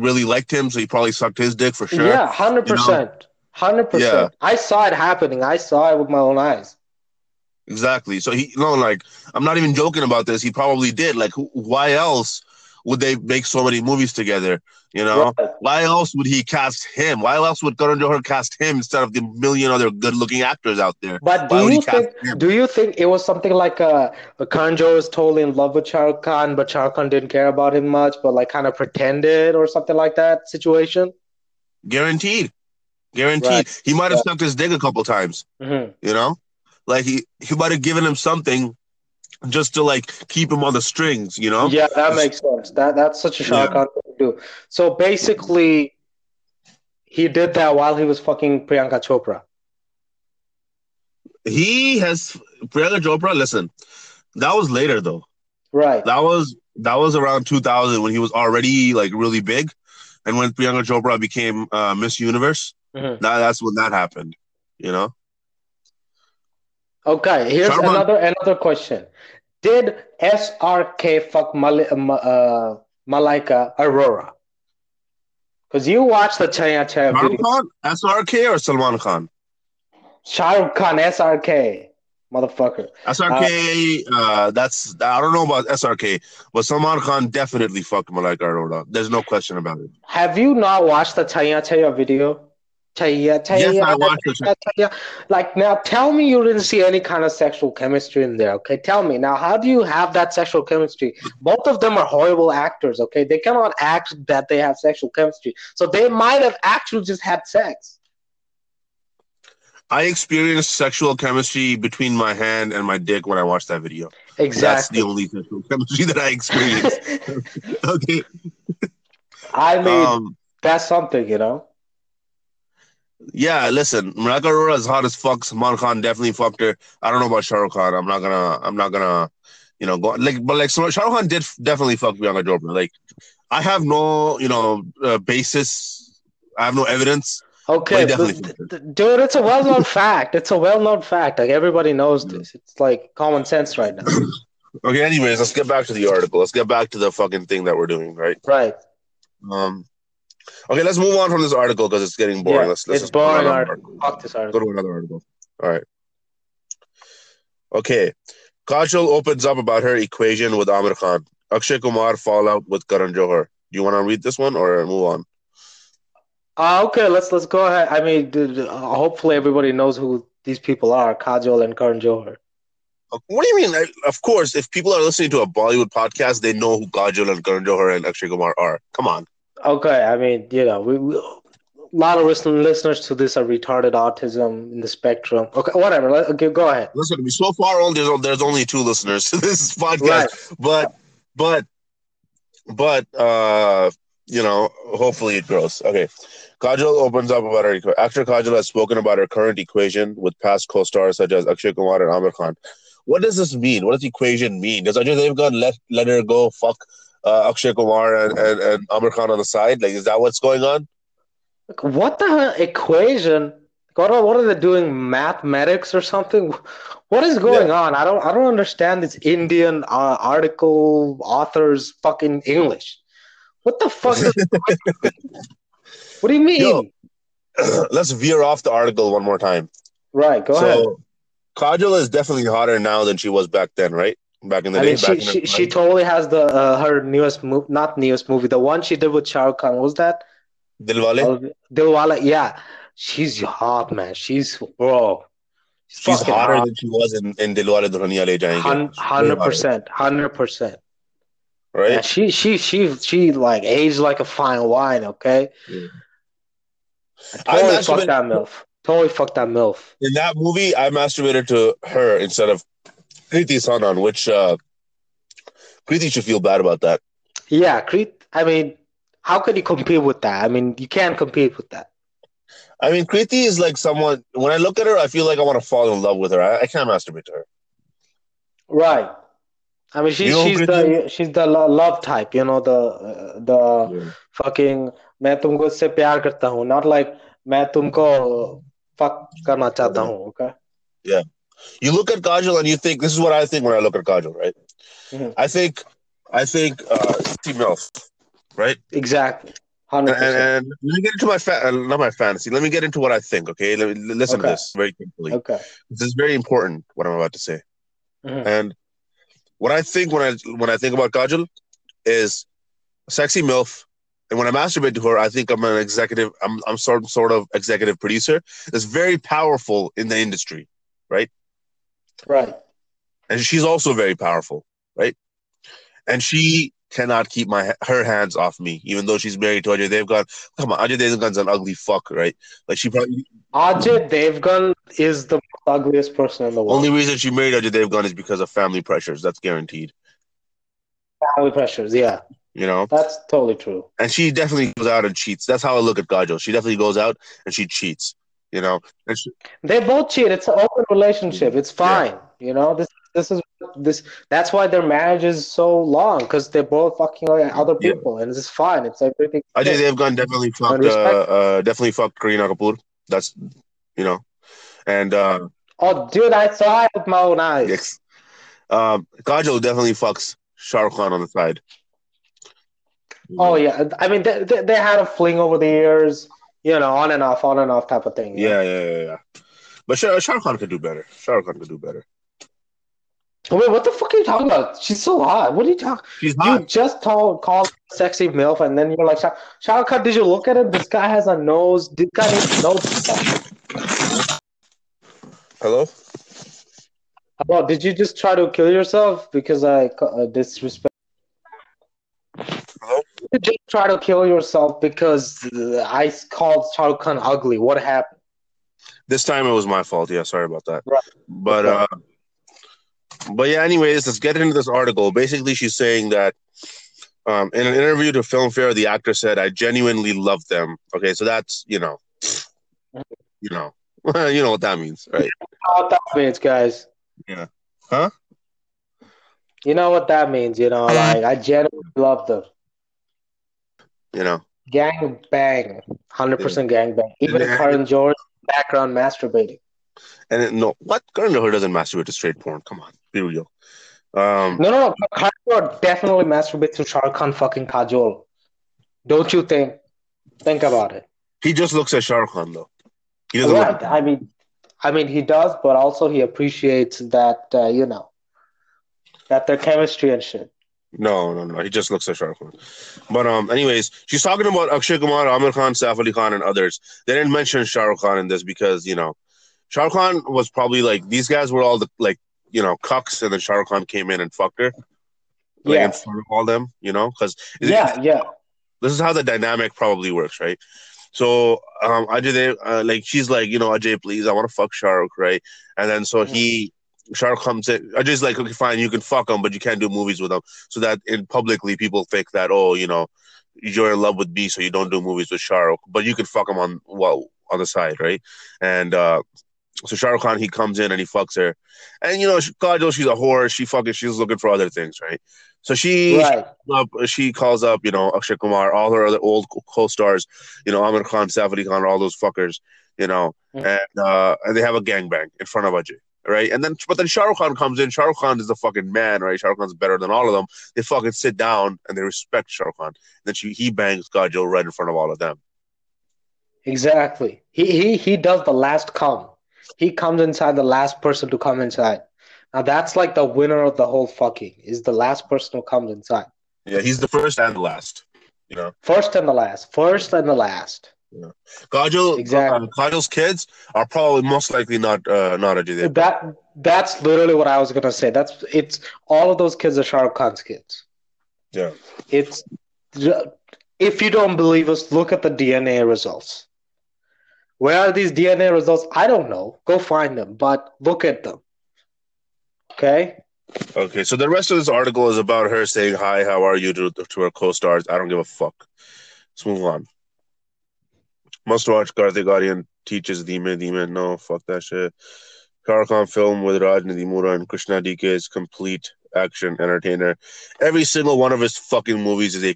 really liked him, so he probably sucked his dick for sure. Yeah, 100%, 100%. I saw it happening. I saw it with my own eyes. Exactly. So I'm not even joking about this. He probably did. Like, why else would they make so many movies together? You know, why else would he cast him? Why else would Karan Johar cast him instead of the million other good-looking actors out there? But do you think it was something like Karan Johar was totally in love with Shah Rukh Khan, but Shah Rukh Khan didn't care about him much, but like kind of pretended or something like that situation? Guaranteed. Guaranteed. Right. He might have stuck his dick a couple times. Mm-hmm. You know? Like, he might have given him something just to, like, keep him on the strings, you know? Yeah, that makes sense. That's such a Shah Rukh Khan thing to do. So, basically, he did that while he was fucking Priyanka Chopra. Priyanka Chopra, listen, that was later, though. Right. That was around 2000 when he was already, like, really big. And when Priyanka Chopra became Miss Universe, that's when that happened, you know? Okay, here's another question. Did SRK fuck Malaika Arora? Because you watched the Chaya Chaya video. Shah Rukh Khan, SRK or Salman Khan? Shah Rukh Khan, SRK. Motherfucker. SRK, I don't know about SRK, but Salman Khan definitely fucked Malaika Arora. There's no question about it. Have you not watched the Chaya Chaya video? Yes, I watched it. Like, now tell me you didn't see any kind of sexual chemistry in there, okay? Tell me. Now, how do you have that sexual chemistry? Both of them are horrible actors, okay? They cannot act that they have sexual chemistry. So they might have actually just had sex. I experienced sexual chemistry between my hand and my dick when I watched that video. Exactly. That's the only sexual chemistry that I experienced. Okay. I mean, that's something, you know? Yeah, listen, Malaika Arora is hot as fuck. Salman Khan definitely fucked her. I don't know about Shah Rukh Khan. I'm not gonna, you know, go like, but like, so Shah Rukh Khan did definitely fuck Priyanka Chopra. Like, I have no, you know, basis. I have no evidence. Okay, dude, it's a well-known fact. It's a well-known fact. Like, everybody knows this. It's like common sense right now. Okay. Anyways, let's get back to the article. Let's get back to the fucking thing that we're doing. Right. Right. Okay, let's move on from this article because it's getting boring. Yeah, let's it's boring. Fuck this article. Go to another article. All right. Okay. Kajol opens up about her equation with Aamir Khan. Akshay Kumar fallout with Karan Johar. Do you want to read this one or move on? Okay, let's go ahead. I mean, dude, hopefully everybody knows who these people are, Kajol and Karan Johar. What do you mean? Of course, if people are listening to a Bollywood podcast, they know who Kajol and Karan Johar and Akshay Kumar are. Come on. Okay, I mean, you know, we a lot of listeners to this are retarded autism in the spectrum. Okay, whatever. Okay, go ahead. Listen, so far on there's only two listeners to this podcast, right. but you know, hopefully it grows. Okay, Kajol opens up about her equation. Actor Kajol has spoken about her current equation with past co-stars such as Akshay Kumar and Aamir Khan. What does this mean? What does equation mean? Does Ajay Devgan let her go? Fuck. Akshay Kumar and Aamir Khan on the side? Like, is that what's going on? What the hell? Equation? God, what are they doing? Mathematics or something? What is going on? I don't understand this Indian article author's fucking English. What the fuck? What do you mean? Yo, let's veer off the article one more time. Right, go ahead. Kajol is definitely hotter now than she was back then, right? Back in the day. She totally has the her newest movie, not newest movie, the one she did with Shah Rukh Khan. What was that? Dilwale? Dilwale, yeah. She's hot, man. She's hotter than she was in Dilwale Dulhaniya Le Jayenge. 100%. Right? Yeah, she like aged like a fine wine, okay? Yeah. Totally fucked that MILF. In that movie, I masturbated to her instead of Kriti Sanon, which Kriti should feel bad about that. Yeah, I mean, how could you compete with that? I mean, you can't compete with that. I mean, Kriti is like someone, when I look at her, I feel like I want to fall in love with her. I can't masturbate to her. Right. I mean, she's the love type, you know, the fucking, main tumko se pyar karta hu, not like, main tumko fuck karna chahta hu, okay? Yeah. You look at Kajol and you think, this is what I think when I look at Kajol, right? Mm-hmm. I think females, right? Exactly. 100%. And let me get into my not my fantasy. Let me get into what I think, okay? Let me listen to this very carefully. Okay. This is very important, what I'm about to say. Mm-hmm. And what I think when I think about Kajol is sexy MILF. And when I masturbate to her, I think I'm an executive. I'm sort of executive producer. That's very powerful in the industry, right? Right. And she's also very powerful, right? And she cannot keep her hands off me, even though she's married to Ajay Devgan. Come on, Ajay Devgan's an ugly fuck, right? Like she probably Ajay Devgan is the ugliest person in the world. Only reason she married Ajay Devgan is because of family pressures. That's guaranteed. Family pressures, yeah. You know, that's totally true. And she definitely goes out and cheats. That's how I look at Kajol. She definitely goes out and she cheats. You know, and they both cheat. It's an open relationship. It's fine. Yeah. You know, this is. That's why their marriage is so long, because they're both fucking other people, and it's fine. It's everything. Ajay Devgan definitely fucked. Definitely fucked Kareena Kapoor. That's, you know, and. Oh, dude! I saw it with my own eyes. Yes. Kajol definitely fucks Shah Rukh Khan on the side. Oh yeah, I mean they had a fling over the years. You know, on and off type of thing. Yeah, right? Yeah. But Shah Rukh Khan could do better. Wait, what the fuck are you talking about? She's so hot. What are you talking? She's hot. You just called sexy milf, and then you're like, Shah Rukh Khan, did you look at it? This guy has a nose. This guy needs no. Hello? Hello, did you just try to kill yourself because I disrespect? Hello? You just try to kill yourself because I called Shah Rukh Khan ugly. What happened? This time it was my fault. Yeah, sorry about that. Right. But yeah. Anyways, let's get into this article. Basically, she's saying that in an interview to Filmfare, the actor said, "I genuinely love them." Okay, so that's you know what that means, right? You know what that means, guys. Yeah. Huh? You know what that means? You know, like I genuinely love them. You know, gang bang, 100% gang bang. Even Karan Johar background masturbating. And then, no, what Karan Johar doesn't masturbate to straight porn. Come on, be real. No. Karan Johar definitely masturbates to Shah Rukh Khan fucking Kajol. Don't you think? Think about it. He just looks at Shah Rukh Khan though. He doesn't. Right. I mean, he does, but also he appreciates that that their chemistry and shit. No. He just looks at Shah Rukh Khan. But anyways, she's talking about Akshay Kumar, Aamir Khan, Saif Ali Khan, and others. They didn't mention Shah Rukh Khan in this because, Shah Rukh Khan was probably like, these guys were all the, cucks, and then Shah Rukh Khan came in and fucked her. And fucked all them, because... This is how the dynamic probably works, right? So, Ajay, she's like, Ajay, please, I want to fuck Shah Rukh, right? And then so he... Shah Rukh Khan said, Ajay's like, okay, fine, you can fuck him, but you can't do movies with him. So that in publicly, people think that, you're in love with B, so you don't do movies with Shah Rukh, but you can fuck him on the side, right? And so Shah Rukh Khan, he comes in and he fucks her. And, Kajol, she's a whore. She's looking for other things, right? So she calls up, Akshay Kumar, all her other old co-stars, Aamir Khan, Saif Ali Khan, all those fuckers, and they have a gangbang in front of Ajay. Right, but then Shah Rukh Khan comes in. Shah Rukh Khan is the fucking man, right? Shah Rukh Khan's better than all of them. They fucking sit down and they respect Shah Rukh Khan. Then he bangs Kajol right in front of all of them. Exactly. He does the last come. He comes inside, the last person to come inside. Now that's like the winner of the whole fucking is the last person who comes inside. Yeah, he's the first and the last. Yeah. Kajol, exactly. Kajol's kids are probably most likely not Ajay. That's literally what I was gonna say. It's all of those kids are Shah Rukh Khan's kids. Yeah. It's if you don't believe us, look at the DNA results. Where are these DNA results? I don't know. Go find them, but look at them. Okay. Okay. So the rest of this article is about her saying hi, how are you to her co-stars. I don't give a fuck. Let's move on. Must watch Karthik Aaryan teaches Dheeme. No, fuck that shit. Shah Rukh Khan film with Raj Nidhimura and Krishna DK is complete action entertainer. Every single one of his fucking movies is a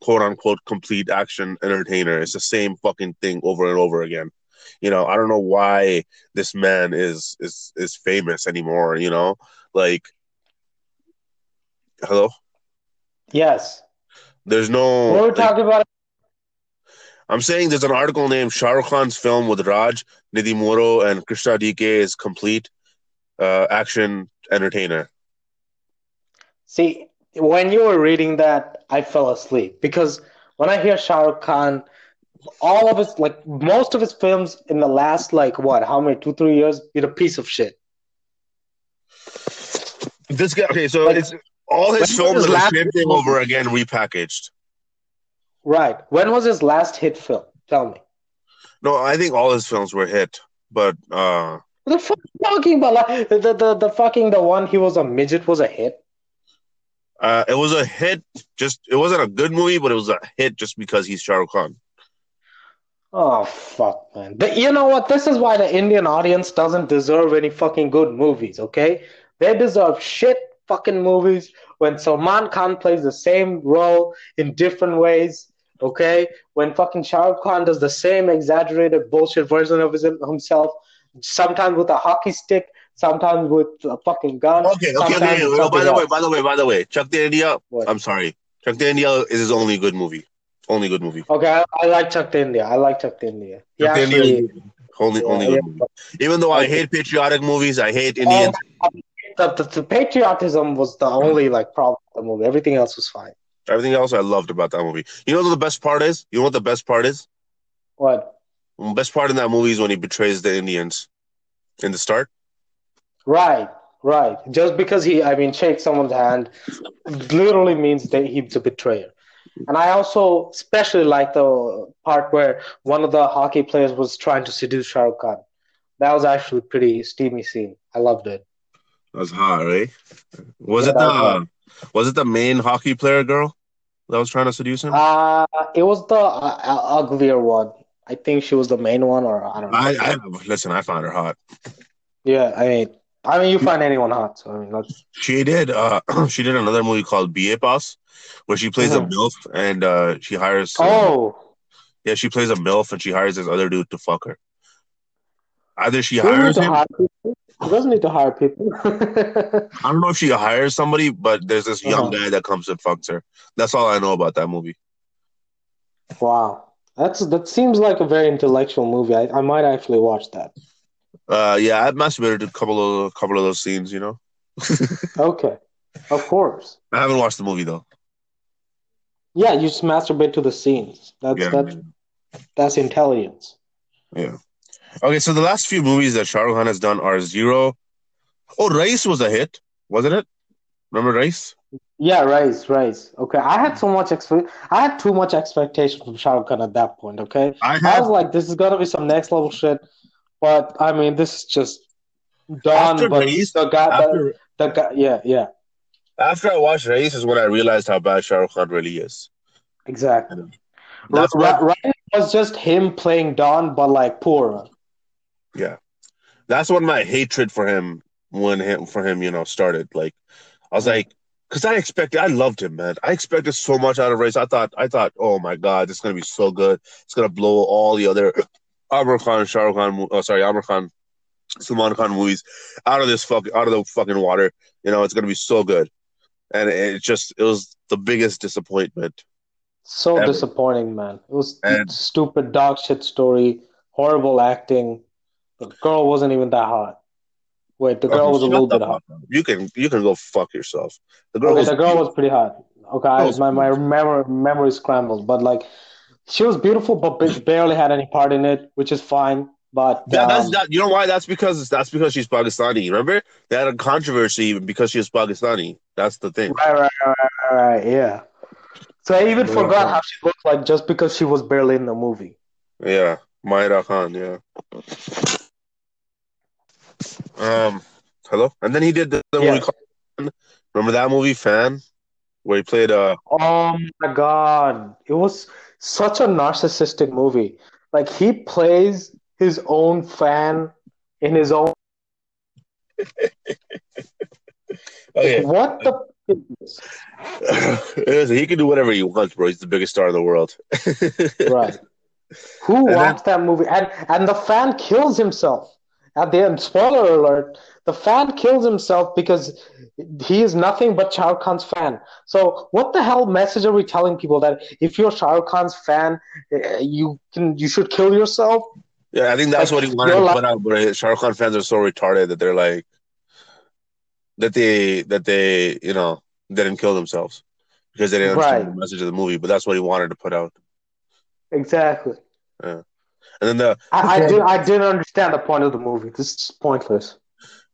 quote-unquote complete action entertainer. It's the same fucking thing over and over again. I don't know why this man is famous anymore, Hello? Yes. There's no... What were we talking about? I'm saying there's an article named Shah Rukh Khan's film with Raj Nidhimura and Krishna DK is complete action entertainer. See, when you were reading that, I fell asleep because when I hear Shah Rukh Khan, all of his most of his films in the last how many 2-3 years, been a piece of shit. This guy, okay, so it's all his films are the same thing over again, repackaged. Right. When was his last hit film? Tell me. No, I think all his films were hit, but the fuck talking about like, the one he was a midget was a hit. It was a hit. Just it wasn't a good movie, but it was a hit just because he's Shah Rukh Khan. Oh fuck, man! But you know what? This is why the Indian audience doesn't deserve any fucking good movies. Okay, they deserve shit fucking movies when Salman Khan plays the same role in different ways. Okay, when fucking Shah Rukh Khan does the same exaggerated bullshit version of himself, sometimes with a hockey stick, sometimes with a fucking gun. Okay. Oh, by the way, Chak De India. What? I'm sorry, Chak De India is his only good movie. Okay, I like Chak De India. Good movie. Even though I hate patriotic movies, I hate Indians. The patriotism was the only problem with the movie. Everything else was fine. Everything else I loved about that movie. You know what the best part is? What? The best part in that movie is when he betrays the Indians in the start. Right. Just because he shakes someone's hand literally means that he's a betrayer. And I also especially like the part where one of the hockey players was trying to seduce Shah Rukh Khan. That was actually a pretty steamy scene. I loved it. That was hot, right? Was it the main hockey player girl that was trying to seduce him? It was the uglier one. I think she was the main one, or I don't know. I found her hot. Yeah, I mean, you find anyone hot. So that's... She did another movie called BA Pass, where she plays a MILF, and she hires. She plays a MILF, and she hires this other dude to fuck her. Either she hires him. She doesn't need to hire people. I don't know if she hires somebody, but there's this young guy that comes and fucks her. That's all I know about that movie. Wow. That seems like a very intellectual movie. I might actually watch that. I masturbated to a couple of those scenes, you know? Okay. Of course. I haven't watched the movie, though. Yeah, you just masturbate to the scenes. That's intelligence. Yeah. Okay, so the last few movies that Shah Rukh Khan has done are Zero. Oh, Race was a hit, wasn't it? Remember Race? Yeah, Race. Okay, I had too much expectation from Shah Rukh Khan at that point, okay? I was like, this is going to be some next level shit. But, this is just done. After Race? The guy. After I watched Race is when I realized how bad Shah Rukh Khan really is. Exactly. Race was just him playing Don, but poorer. Yeah, that's when my hatred for him started. I was like, because I loved him, man. I expected so much out of Race. I thought, oh my god, this is gonna be so good. It's gonna blow all the other Aamir Khan, Salman Khan movies out of the fucking water. You know, it's gonna be so good, and it was the biggest disappointment. So ever. Disappointing, man. It was stupid dog shit story, horrible acting. The girl wasn't even that hot. Wait, the girl was a little bit hot. You can go fuck yourself. The girl was pretty hot. Okay, my memory scrambled, but she was beautiful, but barely had any part in it, which is fine. But you know why? That's because she's Pakistani. Remember, they had a controversy because she was Pakistani. That's the thing. Right. Yeah. So I even forgot how she looked like just because she was barely in the movie. Yeah, Mayra Khan, yeah. Hello? And then he did the movie called Fan. Remember that movie, Fan? Where he played oh my god. It was such a narcissistic movie. He plays his own fan in his own... Okay. What the... He can do whatever he wants, bro. He's the biggest star in the world. Right. Watched that movie? And the fan kills himself at the end. Spoiler alert. The fan kills himself because he is nothing but Shah Rukh Khan's fan. So what the hell message are we telling people, that if you're Shah Rukh Khan's fan, you should kill yourself? Yeah, I think that's what he wanted to put out, but Shah Rukh Khan fans are so retarded that they're like, that they didn't kill themselves because they didn't understand the message of the movie, but that's what he wanted to put out. Exactly. Yeah. And then I didn't understand the point of the movie. This is pointless.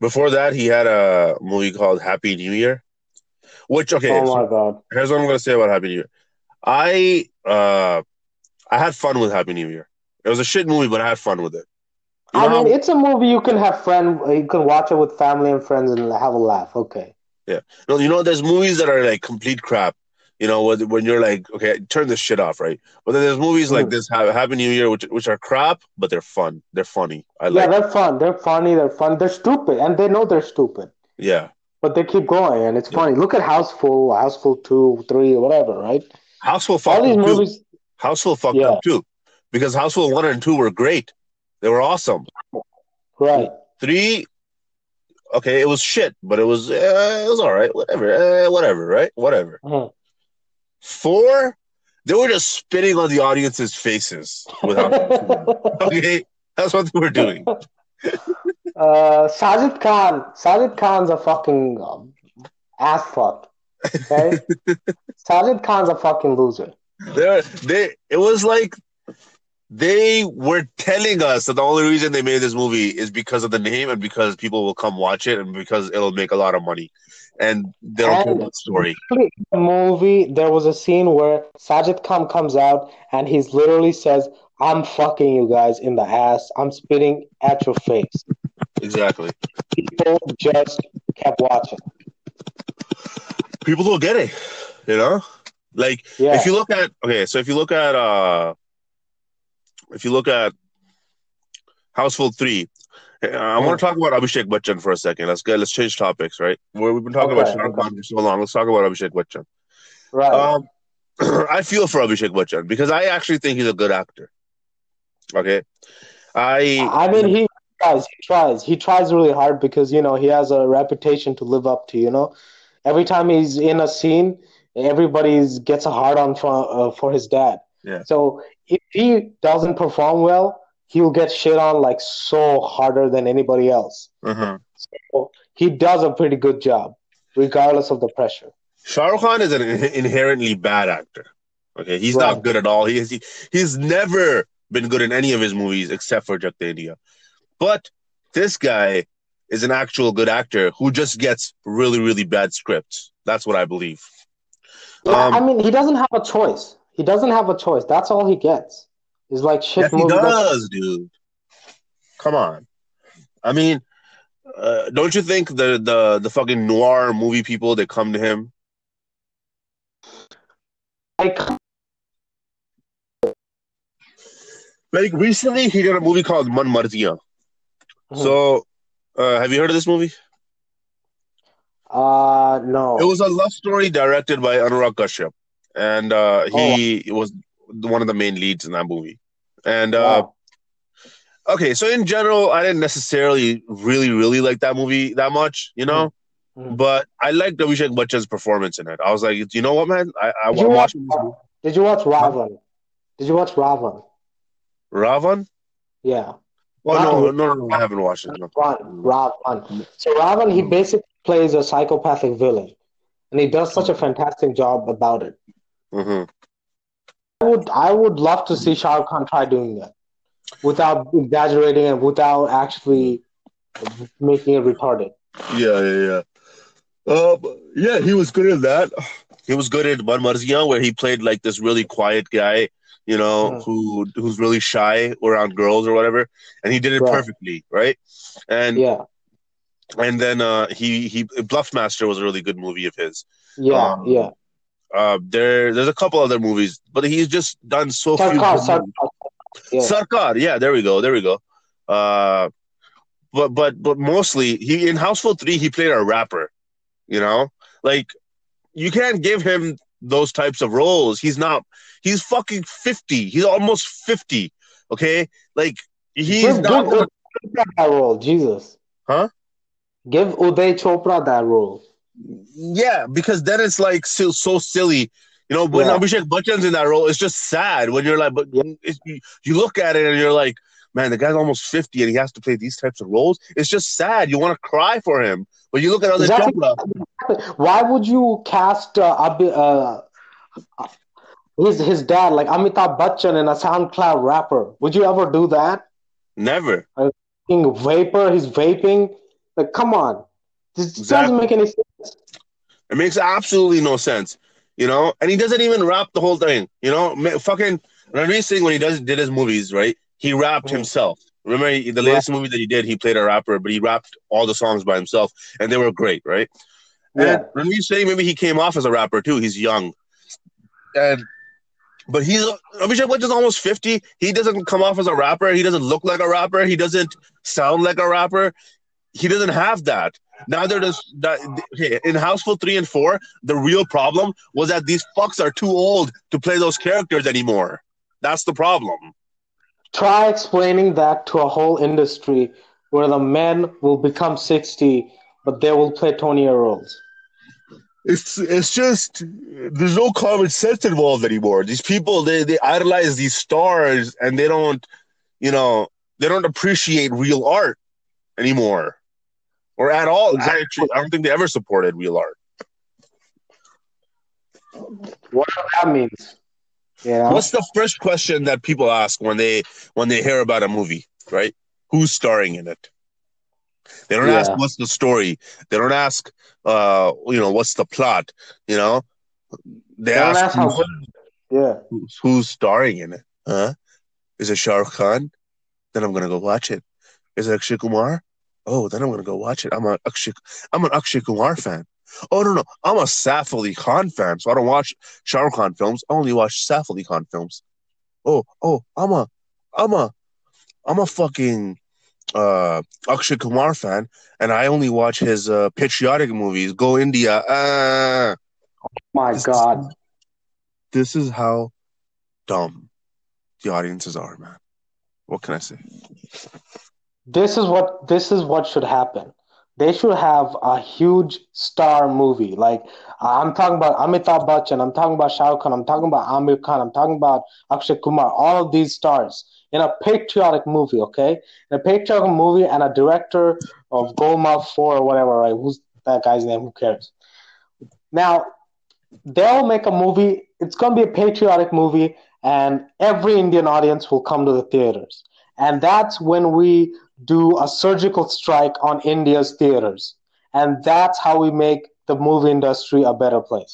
Before that, he had a movie called Happy New Year, Which, okay. Oh, my God. Here's what I'm going to say about Happy New Year. I had fun with Happy New Year. It was a shit movie, but I had fun with it. I mean, it's a movie you can have you can watch it with family and friends and have a laugh. Okay. Yeah. No, you know, there's movies that are like complete crap. You know, when you're like, okay, turn this shit off, right? But then there's movies like this, Happy New Year, which are crap, but they're fun. They're funny. They're fun. They're funny. They're fun. They're stupid, and they know they're stupid. Yeah. But they keep going, and it's funny. Look at Houseful, Houseful 2, 3, whatever, right? Houseful fucked up, movies... Houseful fucked up, too. Because Houseful 1 and 2 were great. They were awesome. Right. 3, okay, it was shit, but it was all right. Whatever, right? Whatever. Mm-hmm. 4, they were just spitting on the audience's faces. Okay, that's what they were doing. Sajid Khan's a fucking ass fuck. Okay, Sajid Khan's a fucking loser. It was like they were telling us that the only reason they made this movie is because of the name and because people will come watch it and because it'll make a lot of money. And they don't tell that story. In the movie, there was a scene where Sajid Khan comes out and he literally says, "I'm fucking you guys in the ass. I'm spitting at your face." Exactly. People just kept watching. People will get it, you know. Like if you look at if you look at Houseful 3. I want to talk about Abhishek Bachchan for a second. Let's change topics, right? We've been talking about Shah Rukh Khan for so long. Let's talk about Abhishek Bachchan. Right. I feel for Abhishek Bachchan because I actually think he's a good actor. Okay. I mean, he tries. He tries really hard because, you know, he has a reputation to live up to, you know. Every time he's in a scene, everybody gets a hard-on for his dad. Yeah. So if he doesn't perform well, he'll get shit on like so harder than anybody else. Mm-hmm. So he does a pretty good job, regardless of the pressure. Shah Rukh Khan is an inherently bad actor. Okay, he's not good at all. He's never been good in any of his movies except for Chak De India. But this guy is an actual good actor who just gets really, really bad scripts. That's what I believe. Yeah, I mean, he doesn't have a choice. He doesn't have a choice. That's all he gets. It's like shit. Yes, he does, dude. Come on. I mean, don't you think the fucking noir movie people, they come to him? Like recently, he did a movie called Man Marziya. Mm-hmm. So, have you heard of this movie? No. It was a love story directed by Anurag Kashyap, and he was one of the main leads in that movie. And okay, so in general, I didn't necessarily really like that movie that much, you know. Mm-hmm. But I liked Abhishek Bachchan's performance in it. I was like, you know what, man? I want to watch this movie. Did you watch Raavan? Did you watch Raavan? Raavan? Yeah. Well, no, I haven't watched it. No. Raavan. So Raavan, he basically plays a psychopathic villain, and he does such a fantastic job about it. Mm-hmm. I would love to see Shah Rukh Khan try doing that without exaggerating and without actually making it retarded. Yeah. Yeah, he was good at that. He was good at Man Marziya, where he played like this really quiet guy, you know, who's really shy around girls or whatever, and he did it perfectly, right? And and then he Bluffmaster was a really good movie of his. Yeah. There's a couple other movies, but he's just done so few. Sarkar, yeah, there we go. But mostly he in Houseful 3 he played a rapper, you know, like you can't give him those types of roles. He's fucking 50. He's almost 50. Okay, like he's not that role. Jesus, huh? Give Uday Chopra that role. Yeah, because then it's like so silly, you know. When Abhishek Bachchan's in that role, it's just sad. When you're like, but you look at it and you're like, man, the guy's almost 50 and he has to play these types of roles. It's just sad. You want to cry for him, but you look at other Chopra. Why would you cast his dad like Amitabh Bachchan in a SoundCloud rapper? Would you ever do that? Never. He's vaping. Like, come on, this doesn't make any sense. It makes absolutely no sense, you know? And he doesn't even rap the whole thing, you know? Fucking Ranveer Singh, when he did his movies, right? He rapped himself. Remember the latest movie that he did, he played a rapper, but he rapped all the songs by himself, and they were great, right? Yeah. And Ranveer Singh, maybe he came off as a rapper too. He's young. But he's Abhishek Bachchan is almost 50. He doesn't come off as a rapper. He doesn't look like a rapper. He doesn't sound like a rapper. He doesn't have that. Neither does that. In Houseful 3 and 4, the real problem was that these fucks are too old to play those characters anymore. That's the problem. Try explaining that to a whole industry where the men will become 60, but they will play 20-year-olds. It's just, there's no common sense involved anymore. These people, they idolize these stars and they don't, you know, they don't appreciate real art anymore. Or at all. Exactly. I don't think they ever supported real art. Whatever that means. Yeah. What's the first question that people ask when they hear about a movie, right? Who's starring in it? They don't ask what's the story. They don't ask, what's the plot. You know, they ask who's starring in it. Huh? Is it Shah Rukh Khan? Then I'm gonna go watch it. Is it Akshay Kumar? Oh, then I'm gonna go watch it. I'm an Akshay Kumar fan. Oh no, I'm a Saif Ali Khan fan, so I don't watch Shah Rukh Khan films. I only watch Saif Ali Khan films. Oh, I'm a fucking Akshay Kumar fan, and I only watch his patriotic movies. Go India! Oh my God, this is how dumb the audiences are, man. What can I say? This is what should happen. They should have a huge star movie. Like, I'm talking about Amitabh Bachchan, I'm talking about Shah Rukh Khan, I'm talking about Aamir Khan, I'm talking about Akshay Kumar, all of these stars in a patriotic movie, okay? In a patriotic movie, and a director of Golmaal 4 or whatever, right? Who's that guy's name? Who cares? Now, they'll make a movie. It's going to be a patriotic movie, and every Indian audience will come to the theaters. And that's when we do a surgical strike on India's theaters. And that's how we make the movie industry a better place.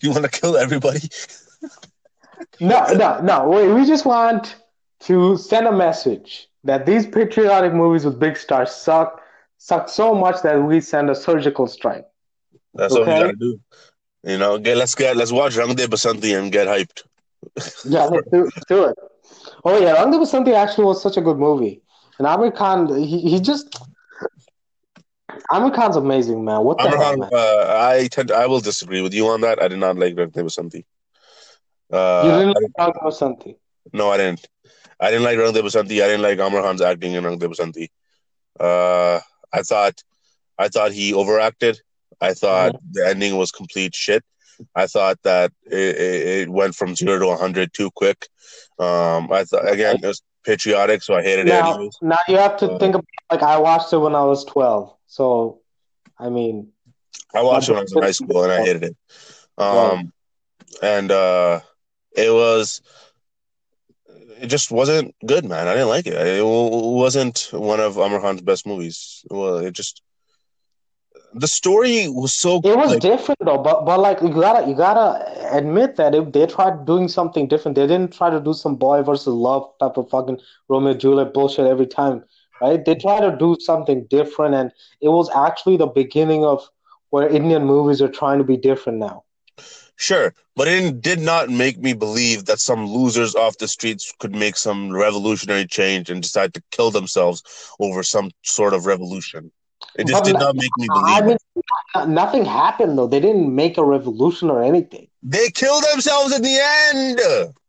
You want to kill everybody? No. We just want to send a message that these patriotic movies with big stars suck so much that we send a surgical strike. That's okay? What we got to do. You know, let's watch Rang De Basanti and get hyped. Yeah, let's do it. Oh yeah, Rang De Basanti actually was such a good movie, and Aamir Khan, Aamir Khan's amazing, man. What the hell, man? I will disagree with you on that. I did not like Rang De Basanti. You didn't like Rang De Basanti? No, I didn't. I didn't like Rang De Basanti. I didn't like Aamir Khan's acting in Rang De Basanti. I thought he overacted. I thought the ending was complete shit. I thought that it went from 0 to 100 too quick. I thought, again, it was patriotic, so I hated it anyways. Now you have to think about, like, I watched it when I was 12, so I mean, I watched it when I was in high school and I hated it. It just wasn't good, man. I didn't like it. It wasn't one of Aamir Khan's best movies. Well, it just. The story was so good. It was different though, but like you gotta admit that if they tried doing something different, they didn't try to do some boy versus love type of fucking Romeo and Juliet bullshit every time, right? They tried to do something different, and it was actually the beginning of where Indian movies are trying to be different now. Sure, but it did not make me believe that some losers off the streets could make some revolutionary change and decide to kill themselves over some sort of revolution. It just did not make me believe. I mean, nothing happened, though. They didn't make a revolution or anything. They killed themselves in the end.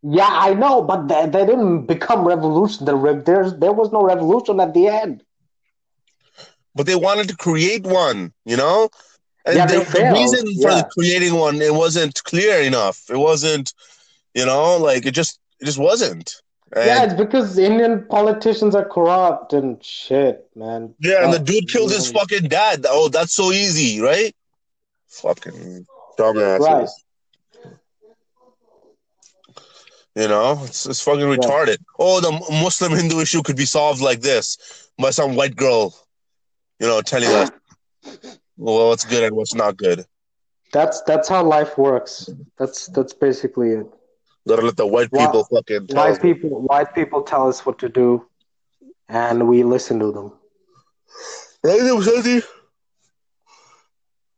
Yeah, I know, but they didn't become revolution. There was no revolution at the end. But they wanted to create one, you know? And the reason for creating one, it wasn't clear enough. It wasn't, you know, like, it just wasn't. And it's because Indian politicians are corrupt and shit, man. Yeah, and the dude killed his fucking dad. Oh, that's so easy, right? Fucking dumbass. Right. You know, it's fucking retarded. Oh, the Muslim-Hindu issue could be solved like this by some white girl, you know, telling us. well, what's good and what's not good. That's how life works. That's basically it. Gotta let the white people fucking tell us. White people tell us what to do, and we listen to them. Right,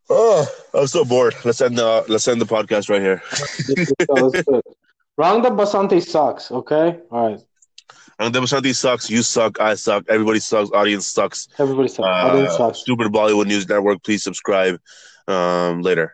oh, I'm so bored. Let's end the podcast right here. Rang De Basanti sucks. Okay, all right. Rang De Basanti sucks. You suck. I suck. Everybody sucks. Audience sucks. Everybody sucks. Audience sucks. Stupid Bollywood News Network. Please subscribe. Later.